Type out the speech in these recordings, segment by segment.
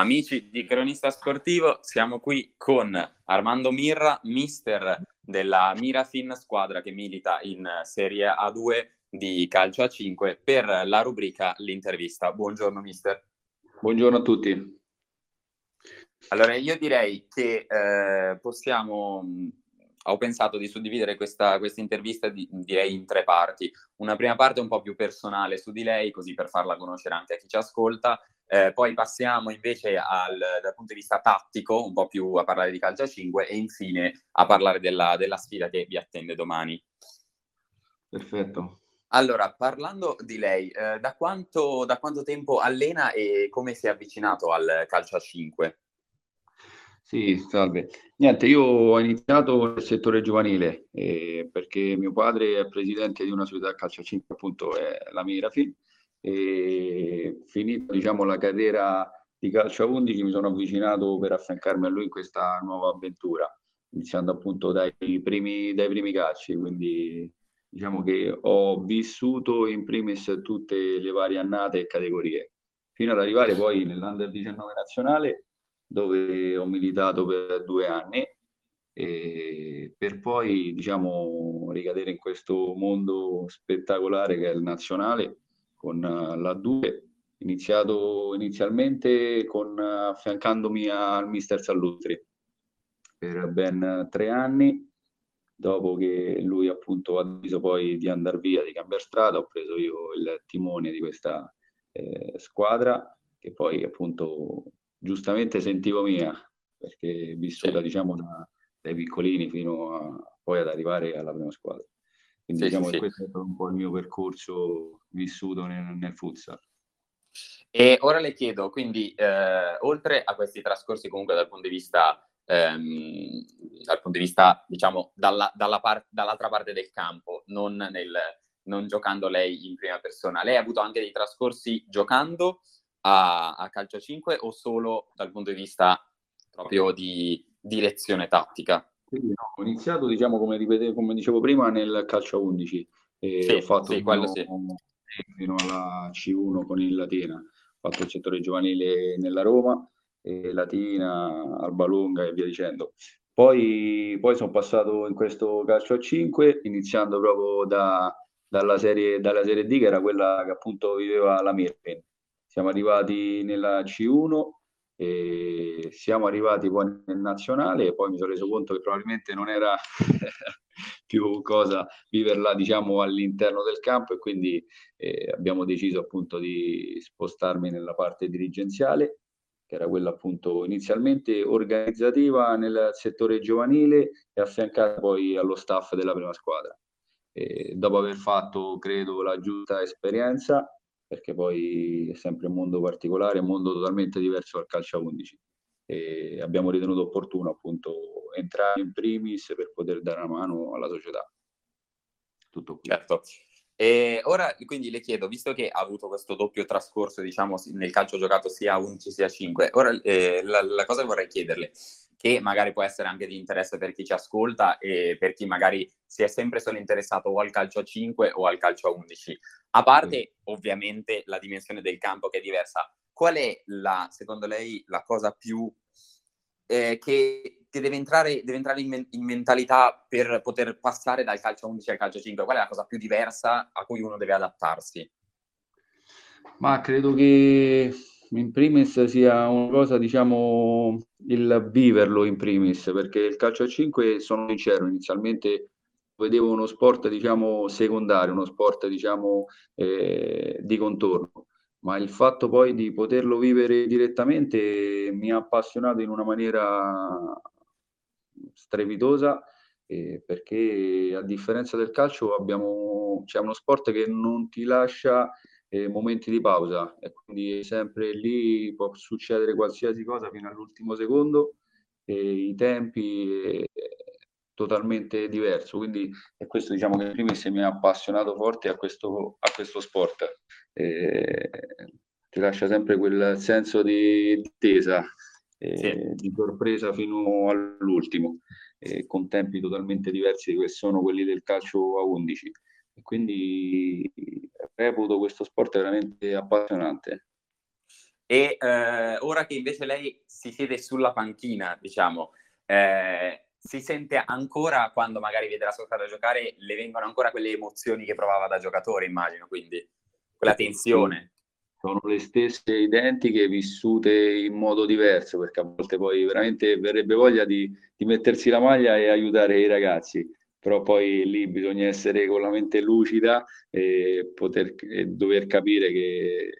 Amici di Cronista Sportivo, siamo qui con Armando Mirra, mister della Mirafin, squadra che milita in Serie A2 di Calcio a 5, per la rubrica L'Intervista. Buongiorno mister. Buongiorno a tutti. Allora, io direi che ho pensato di suddividere questa intervista direi in tre parti. Una prima parte un po' più personale su di lei, così per farla conoscere anche a chi ci ascolta. Poi passiamo invece dal punto di vista tattico, un po' più a parlare di calcio a 5 e infine a parlare della sfida che vi attende domani. Perfetto. Allora, parlando di lei, da quanto tempo allena e come si è avvicinato al calcio a 5? Sì, salve. Niente, io ho iniziato nel settore giovanile perché mio padre è presidente di una società calcio a 5, appunto è la Mirafin. E finita la carriera di calcio a 11 mi sono avvicinato per affiancarmi a lui in questa nuova avventura, iniziando appunto dai primi calci, quindi che ho vissuto in primis tutte le varie annate e categorie fino ad arrivare poi nell'Under 19 nazionale, dove ho militato per 2 anni e per poi ricadere in questo mondo spettacolare che è il nazionale con la 2, iniziato inizialmente affiancandomi al Mister Sallustri per ben 3 anni, dopo che lui appunto ha deciso poi di andar via, di cambiare strada, ho preso io il timone di questa squadra che poi appunto giustamente sentivo mia, perché vissuta dai piccolini fino poi ad arrivare alla prima squadra. Quindi che questo è stato un po' il mio percorso vissuto nel futsal. E ora le chiedo, quindi oltre a questi trascorsi comunque dal punto di vista dall'altra parte del campo, non giocando lei in prima persona, lei ha avuto anche dei trascorsi giocando a calcio 5 o solo dal punto di vista proprio di direzione tattica? Quindi, no, ho iniziato come dicevo prima nel calcio a 11 e ho fatto fino alla C1 con il Latina, ho fatto il settore giovanile nella Roma, e Latina, Alba Lunga e via dicendo. Poi sono passato in questo calcio a 5 iniziando proprio dalla Serie D, che era quella che appunto viveva la Mirafin. Siamo arrivati nella C1 e siamo arrivati poi nel nazionale e poi mi sono reso conto che probabilmente non era più cosa viverla all'interno del campo e quindi abbiamo deciso appunto di spostarmi nella parte dirigenziale, che era quella appunto inizialmente organizzativa nel settore giovanile e affiancata poi allo staff della prima squadra. E dopo aver fatto credo la giusta esperienza, perché poi è sempre un mondo particolare, un mondo totalmente diverso dal calcio a 11. E abbiamo ritenuto opportuno appunto entrare in primis per poter dare una mano alla società. Tutto qui. Certo. E ora quindi le chiedo, visto che ha avuto questo doppio trascorso, nel calcio giocato sia a 11 sia a 5, ora la cosa che vorrei chiederle, che magari può essere anche di interesse per chi ci ascolta e per chi magari si è sempre solo interessato o al calcio a 5 o al calcio a 11. A parte ovviamente la dimensione del campo che è diversa, qual è secondo lei la cosa più che deve entrare in mentalità per poter passare dal calcio a 11 al calcio a 5? Qual è la cosa più diversa a cui uno deve adattarsi? Ma credo che in primis sia una cosa, il viverlo in primis, perché il calcio a 5, sono sincero, inizialmente vedevo uno sport, secondario, uno sport, di contorno, ma il fatto poi di poterlo vivere direttamente mi ha appassionato in una maniera strepitosa, perché a differenza del calcio c'è uno sport che non ti lascia momenti di pausa e quindi sempre lì può succedere qualsiasi cosa fino all'ultimo secondo e i tempi totalmente diverso, quindi è questo che in primis mi ha appassionato forte a questo sport, ti lascia sempre quel senso di tesa, di sorpresa fino all'ultimo, con tempi totalmente diversi di quelli sono quelli del calcio a 11. Quindi reputo questo sport veramente appassionante. E ora che invece lei si siede sulla panchina, diciamo, si sente ancora, quando magari vede la sua squadra giocare, le vengono ancora quelle emozioni che provava da giocatore, immagino, quindi quella tensione. Sono le stesse identiche vissute in modo diverso, perché a volte poi veramente verrebbe voglia di mettersi la maglia e aiutare i ragazzi, però poi lì bisogna essere con la mente lucida e dover capire che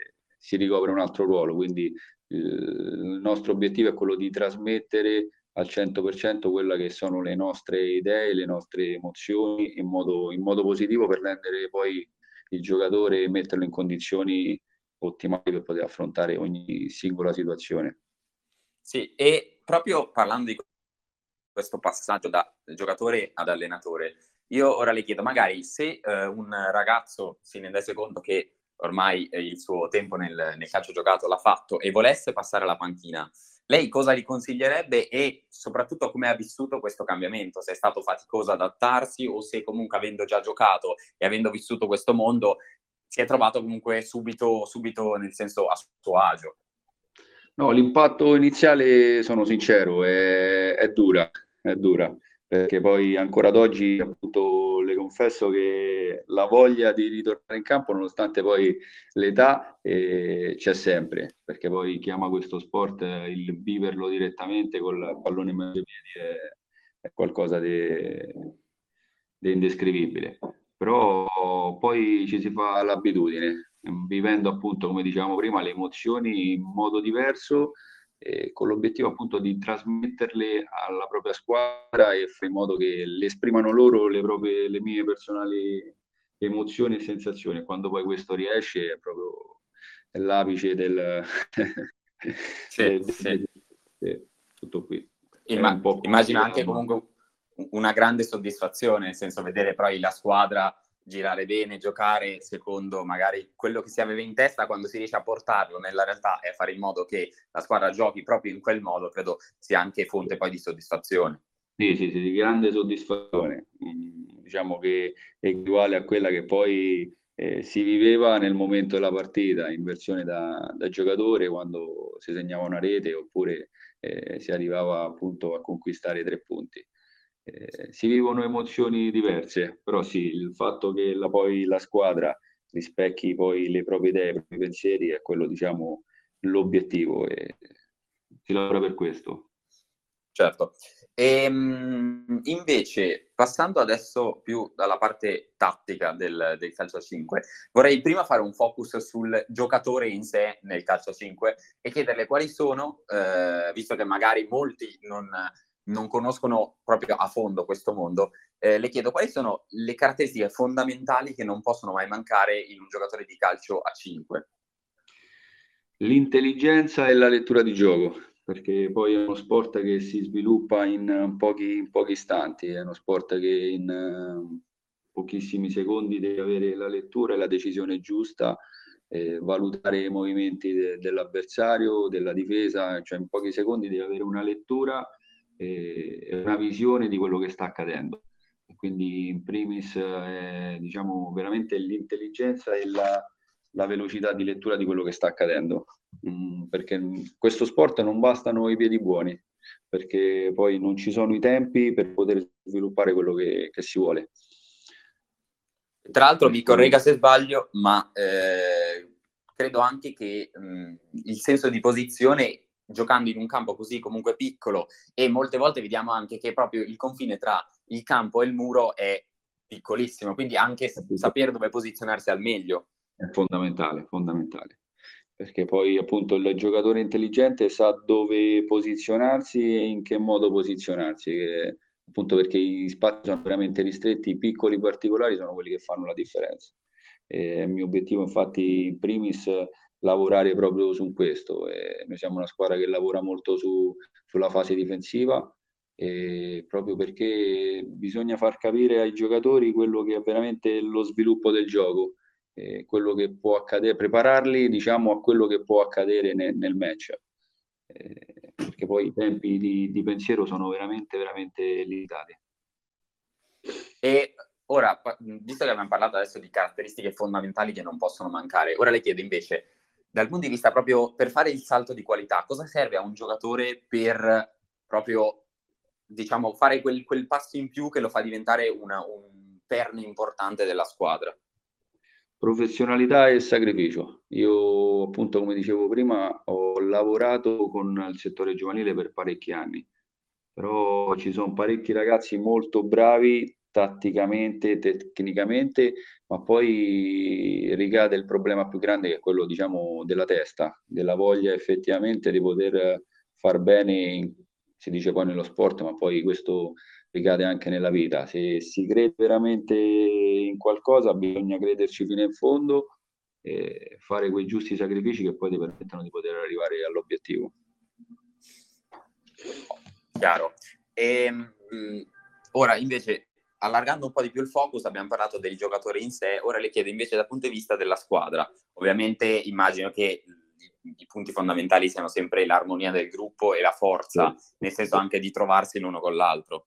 si ricopre un altro ruolo, quindi il nostro obiettivo è quello di trasmettere al 100% quella che sono le nostre idee, le nostre emozioni in modo positivo, per rendere poi il giocatore e metterlo in condizioni ottimali per poter affrontare ogni singola situazione. Sì, e proprio parlando di questo passaggio da giocatore ad allenatore, io ora le chiedo, magari se un ragazzo si rendesse conto che ormai il suo tempo nel calcio giocato l'ha fatto e volesse passare alla panchina, lei cosa gli consiglierebbe e soprattutto come ha vissuto questo cambiamento? Se è stato faticoso adattarsi o se comunque, avendo già giocato e avendo vissuto questo mondo, si è trovato comunque subito nel senso a suo agio? No, l'impatto iniziale, sono sincero, è dura, perché poi ancora ad oggi, appunto, le confesso che la voglia di ritornare in campo, nonostante poi l'età, c'è sempre, perché poi chi ama questo sport, il viverlo direttamente col pallone in mano ai piedi è qualcosa di indescrivibile. Però poi ci si fa l'abitudine, vivendo appunto, come dicevamo prima, le emozioni in modo diverso, con l'obiettivo appunto di trasmetterle alla propria squadra e fare in modo che le esprimano loro le mie personali emozioni e sensazioni. Quando poi questo riesce è proprio l'apice del... Sì. Tutto qui. Immagino anche comunque una grande soddisfazione, nel senso vedere poi la squadra girare bene, giocare secondo magari quello che si aveva in testa, quando si riesce a portarlo nella realtà e a fare in modo che la squadra giochi proprio in quel modo, credo sia anche fonte poi di soddisfazione. Sì, di grande soddisfazione, diciamo che è uguale a quella che poi si viveva nel momento della partita, in versione da giocatore, quando si segnava una rete oppure si arrivava appunto a conquistare 3 punti. Si vivono emozioni diverse, però sì, il fatto che poi la squadra rispecchi poi le proprie idee, i propri pensieri, è quello, diciamo, l'obiettivo, e si lavora per questo. Certo. E, invece, passando adesso più dalla parte tattica del calcio a 5, vorrei prima fare un focus sul giocatore in sé nel calcio a 5 e chiederle quali sono, visto che magari molti non conoscono proprio a fondo questo mondo, le chiedo quali sono le caratteristiche fondamentali che non possono mai mancare in un giocatore di calcio a 5. L'intelligenza e la lettura di gioco, perché poi è uno sport che si sviluppa in pochi istanti, è uno sport che in pochissimi secondi deve avere la lettura e la decisione giusta, valutare i movimenti dell'avversario, della difesa, cioè in pochi secondi deve avere una lettura e una visione di quello che sta accadendo. Quindi in primis diciamo veramente l'intelligenza e la velocità di lettura di quello che sta accadendo, perché in questo sport non bastano i piedi buoni, perché poi non ci sono i tempi per poter sviluppare quello che si vuole. Tra l'altro, mi corregga se sbaglio, ma credo anche che il senso di posizione, giocando in un campo così comunque piccolo, e molte volte vediamo anche che proprio il confine tra il campo e il muro è piccolissimo, quindi anche sapere dove posizionarsi al meglio è fondamentale, perché poi appunto il giocatore intelligente sa dove posizionarsi e in che modo posizionarsi, appunto perché gli spazi sono veramente ristretti, i piccoli particolari sono quelli che fanno la differenza. È il mio obiettivo, infatti, in primis lavorare proprio su questo. Noi siamo una squadra che lavora molto sulla fase difensiva, proprio perché bisogna far capire ai giocatori quello che è veramente lo sviluppo del gioco, quello che può accadere, prepararli, diciamo, a quello che può accadere nel match, perché poi i tempi di pensiero sono veramente limitati. E ora, visto che abbiamo parlato adesso di caratteristiche fondamentali che non possono mancare, ora le chiedo invece dal punto di vista proprio per fare il salto di qualità, cosa serve a un giocatore per proprio, diciamo, fare quel passo in più che lo fa diventare un perno importante della squadra? Professionalità e sacrificio. Io, appunto, come dicevo prima, ho lavorato con il settore giovanile per parecchi anni, però ci sono parecchi ragazzi molto bravi tatticamente, tecnicamente, ma poi ricade il problema più grande, che è quello, diciamo, della testa, della voglia effettivamente di poter far bene, si dice poi nello sport, ma poi questo ricade anche nella vita. Se si crede veramente in qualcosa, bisogna crederci fino in fondo e fare quei giusti sacrifici che poi ti permettono di poter arrivare all'obiettivo. Chiaro. Ora invece, allargando un po' di più il focus, abbiamo parlato del giocatore in sé, ora le chiedo invece dal punto di vista della squadra. Ovviamente immagino che i punti fondamentali siano sempre l'armonia del gruppo e la forza, sì, nel senso anche di trovarsi l'uno con l'altro.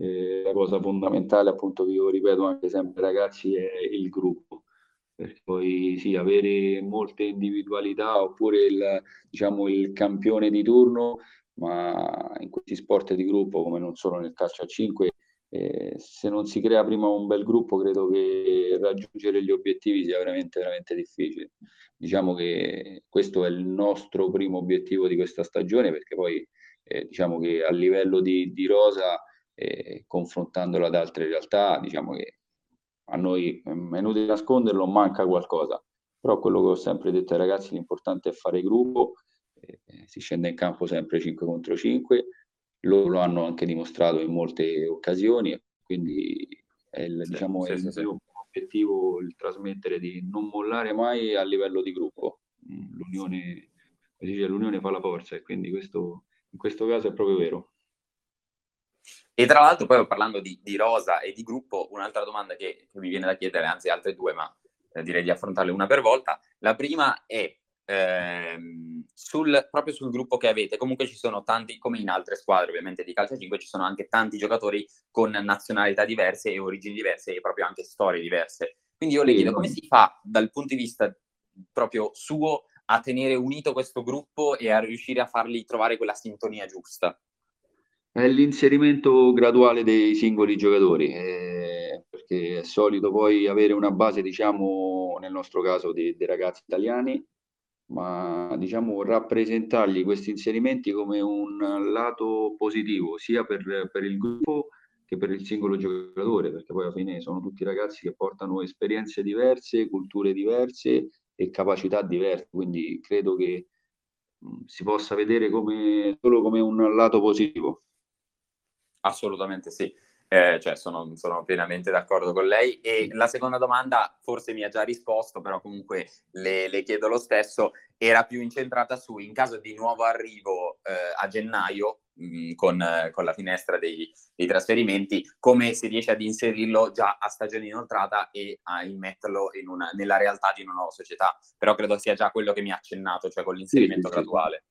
La cosa fondamentale, appunto, che io ripeto anche sempre, ragazzi, è il gruppo. Perché poi sì, avere molte individualità oppure il campione di turno, ma in questi sport di gruppo, come non solo nel calcio a 5, se non si crea prima un bel gruppo, credo che raggiungere gli obiettivi sia veramente veramente difficile. Diciamo che questo è il nostro primo obiettivo di questa stagione, perché poi diciamo che a livello di rosa, confrontandola ad altre realtà, diciamo che a noi è inutile nasconderlo, manca qualcosa, però quello che ho sempre detto ai ragazzi, l'importante è fare gruppo, si scende in campo sempre 5 contro 5. Loro hanno anche dimostrato in molte occasioni, quindi è il obiettivo il trasmettere di non mollare mai a livello di gruppo. L'unione fa la forza, e quindi questo in questo caso è proprio vero. E tra l'altro, poi parlando di rosa e di gruppo, un'altra domanda che mi viene da chiedere, anzi altre due, ma direi di affrontarle una per volta. La prima è proprio sul gruppo che avete. Comunque ci sono tanti, come in altre squadre ovviamente di calcio a 5, ci sono anche tanti giocatori con nazionalità diverse e origini diverse e proprio anche storie diverse, quindi io le chiedo come si fa dal punto di vista proprio suo a tenere unito questo gruppo e a riuscire a farli trovare quella sintonia giusta? È l'inserimento graduale dei singoli giocatori, perché è solito poi avere una base, diciamo nel nostro caso dei ragazzi italiani, ma diciamo rappresentargli questi inserimenti come un lato positivo sia per il gruppo che per il singolo giocatore, perché poi alla fine sono tutti ragazzi che portano esperienze diverse, culture diverse e capacità diverse, quindi credo che si possa vedere solo come un lato positivo. Assolutamente sì, sono pienamente d'accordo con lei. E la seconda domanda, forse mi ha già risposto, però comunque le chiedo lo stesso, era più incentrata su, in caso di nuovo arrivo a gennaio, con la finestra dei trasferimenti, come si riesce ad inserirlo già a stagione inoltrata e a immetterlo nella realtà di una nuova società. Però credo sia già quello che mi ha accennato, cioè con l'inserimento graduale.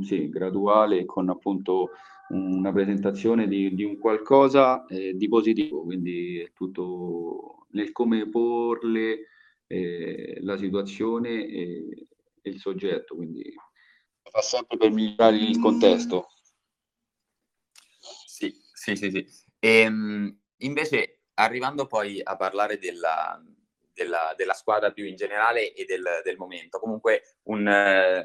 Sì, graduale, con appunto una presentazione di un qualcosa di positivo, quindi è tutto nel come porle la situazione e il soggetto, quindi fa sempre per migliorare il contesto. Sì. Invece, arrivando poi a parlare della squadra più in generale e del momento, comunque una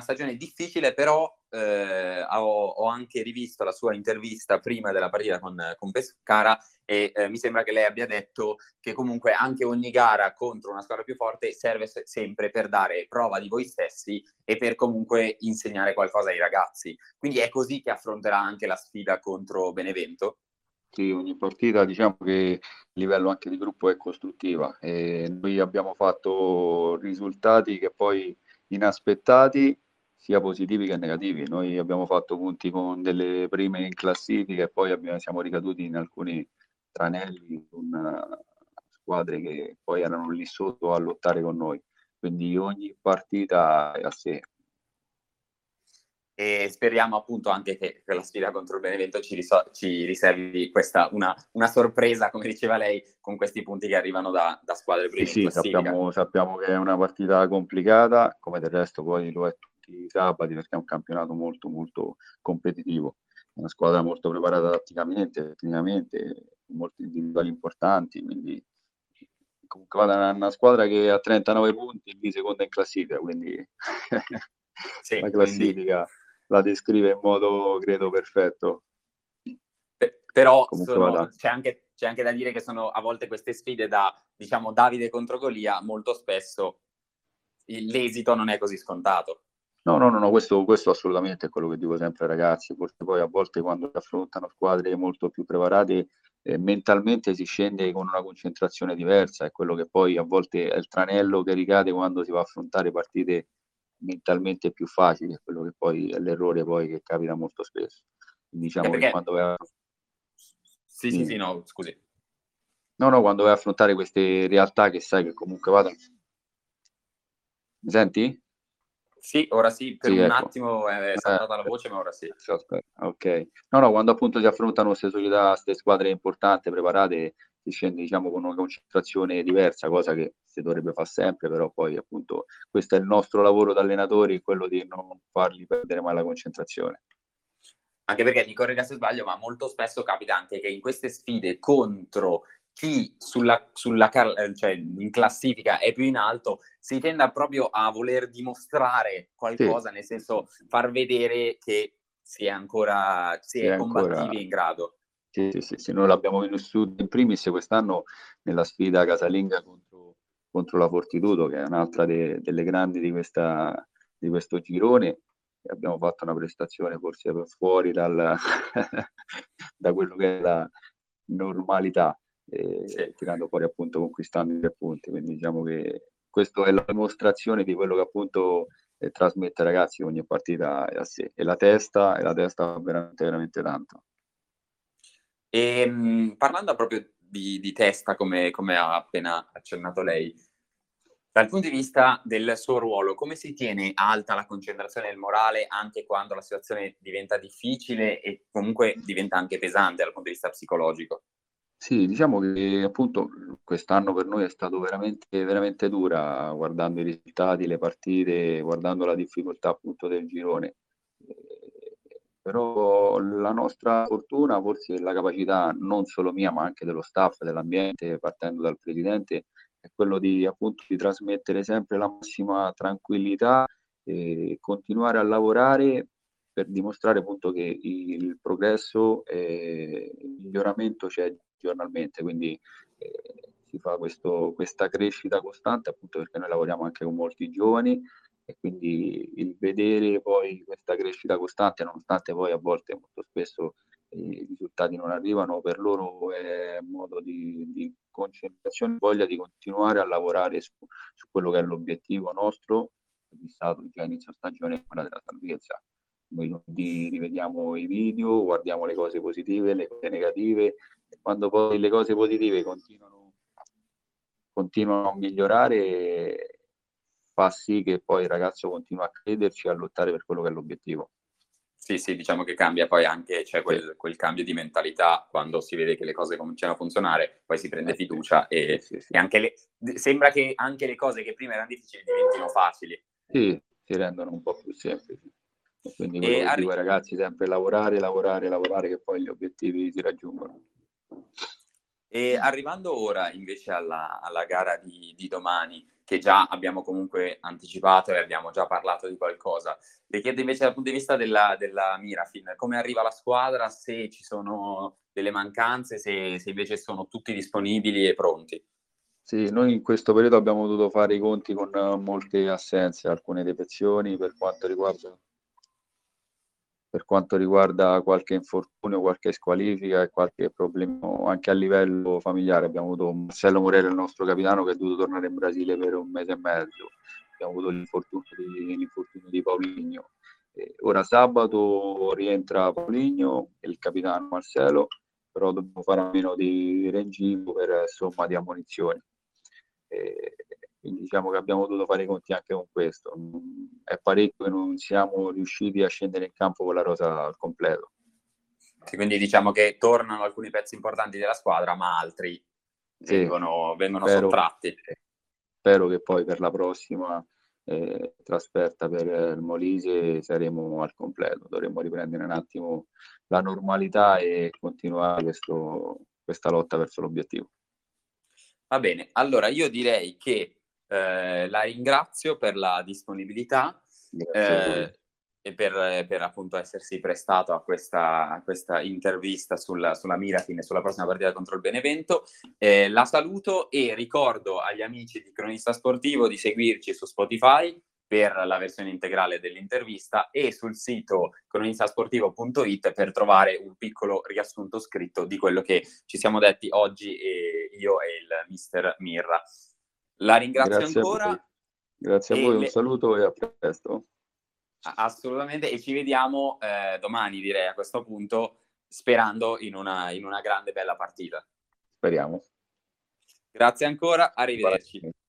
stagione difficile, però ho anche rivisto la sua intervista prima della partita con Pescara e mi sembra che lei abbia detto che comunque anche ogni gara contro una squadra più forte serve sempre per dare prova di voi stessi e per comunque insegnare qualcosa ai ragazzi. Quindi è così che affronterà anche la sfida contro Benevento? Sì, ogni partita, diciamo che a livello anche di gruppo è costruttiva, e noi abbiamo fatto risultati che poi inaspettati, sia positivi che negativi. Noi abbiamo fatto punti con delle prime in classifica e poi siamo ricaduti in alcuni tranelli con squadre che poi erano lì sotto a lottare con noi, quindi ogni partita è a sé. e speriamo appunto anche che la sfida contro il Benevento ci riservi questa una sorpresa, come diceva lei, con questi punti che arrivano da squadre prime. Sì, sappiamo che è una partita complicata, come del resto poi lo è tutti i sabati, perché è un campionato molto molto competitivo, una squadra molto preparata tatticamente, tecnicamente, molti individuali importanti, quindi comunque vada una squadra che ha 39 punti e seconda in classifica, quindi sì, la classifica quindi la descrive in modo, credo, perfetto. Però c'è anche da dire che sono a volte queste sfide da, diciamo, Davide contro Golia, molto spesso l'esito non è così scontato. No, questo assolutamente è quello che dico sempre ai ragazzi, forse poi a volte quando si affrontano squadre molto più preparate mentalmente si scende con una concentrazione diversa, è quello che poi a volte è il tranello che ricade quando si va a affrontare partite mentalmente più facili, è quello che poi è l'errore poi che capita molto spesso. Diciamo perché... che quando vai a... quando vai a affrontare queste realtà che sai che comunque vada... Mi senti? Sì, ora sì, ecco. Attimo è saltata la voce, ma ora sì. Ok. No, quando appunto si affrontano queste società, queste squadre importanti, preparate, si scende, diciamo, con una concentrazione diversa, cosa che si dovrebbe fare sempre, però poi appunto questo è il nostro lavoro da allenatori, quello di non farli perdere mai la concentrazione. Anche perché, mi corregga se sbaglio, ma molto spesso capita anche che in queste sfide contro chi cioè in classifica è più in alto si tenda proprio a voler dimostrare qualcosa, sì, nel senso far vedere che si è combattivi in grado. Sì, noi l'abbiamo vissuto in primis quest'anno nella sfida casalinga contro la Fortitudo, che è un'altra delle grandi di questo girone. Abbiamo fatto una prestazione forse fuori da quello che è la normalità, tirando fuori appunto, conquistando i 3 punti, quindi diciamo che questa è la dimostrazione di quello che appunto trasmette ai ragazzi ogni partita a sé, e la testa veramente tanto. E parlando proprio di testa, come ha appena accennato lei, dal punto di vista del suo ruolo, come si tiene alta la concentrazione e il morale anche quando la situazione diventa difficile e comunque diventa anche pesante dal punto di vista psicologico? Sì, diciamo che appunto quest'anno per noi è stato veramente, veramente dura, guardando i risultati, le partite, guardando la difficoltà appunto del girone. Però la nostra fortuna, forse la capacità non solo mia ma anche dello staff, dell'ambiente, partendo dal presidente, è quello di appunto di trasmettere sempre la massima tranquillità e continuare a lavorare per dimostrare appunto che il progresso e il miglioramento c'è giornalmente, quindi si fa questa crescita costante, appunto perché noi lavoriamo anche con molti giovani, e quindi il vedere poi questa crescita costante, nonostante poi a volte molto spesso i risultati non arrivano, per loro è modo di concentrazione, voglia di continuare a lavorare su quello che è l'obiettivo nostro, che è stato già inizio stagione, quella della salvezza. Noi rivediamo i video, guardiamo le cose positive, le cose negative, e quando poi le cose positive continuano a migliorare, fa sì che poi il ragazzo continua a crederci e a lottare per quello che è l'obiettivo. Sì, diciamo che cambia poi anche, c'è quel cambio di mentalità quando si vede che le cose cominciano a funzionare, poi si prende fiducia e anche sembra che anche le cose che prima erano difficili diventino facili. Sì, si rendono un po' più semplici. Quindi quello che dico ai ragazzi sempre lavorare, che poi gli obiettivi si raggiungono. E arrivando ora invece alla gara di domani, che già abbiamo comunque anticipato e abbiamo già parlato di qualcosa, le chiedo invece dal punto di vista della Mirafin, come arriva la squadra, se ci sono delle mancanze, se invece sono tutti disponibili e pronti. Sì, noi in questo periodo abbiamo dovuto fare i conti con molte assenze, alcune defezioni per quanto riguarda qualche infortunio, qualche squalifica e qualche problema anche a livello familiare. Abbiamo avuto Marcello Morello, il nostro capitano, che è dovuto tornare in Brasile per 1 mese e mezzo. Abbiamo avuto l'infortunio di Paulinho. Ora sabato rientra Paulinho e il capitano Marcello, però dobbiamo fare a meno di Rengibo per somma di ammonizioni. Quindi diciamo che abbiamo dovuto fare i conti anche con questo. È parecchio che non siamo riusciti a scendere in campo con la rosa al completo. Sì, quindi diciamo che tornano alcuni pezzi importanti della squadra, ma altri sì, vengono sottratti. Spero che poi per la prossima trasferta per il Molise saremo al completo. Dovremmo riprendere un attimo la normalità e continuare questa lotta verso l'obiettivo. Va bene, allora io direi che la ringrazio per la disponibilità e per appunto essersi prestato a questa intervista sulla Mirafin e sulla prossima partita contro il Benevento. La saluto e ricordo agli amici di Cronista Sportivo di seguirci su Spotify per la versione integrale dell'intervista e sul sito cronistasportivo.it per trovare un piccolo riassunto scritto di quello che ci siamo detti oggi io e il mister Mirra. La ringrazio ancora. Grazie a voi, un saluto e a presto. Assolutamente, e ci vediamo domani, direi, a questo punto, sperando in una grande bella partita. Speriamo. Grazie ancora, arrivederci. Grazie.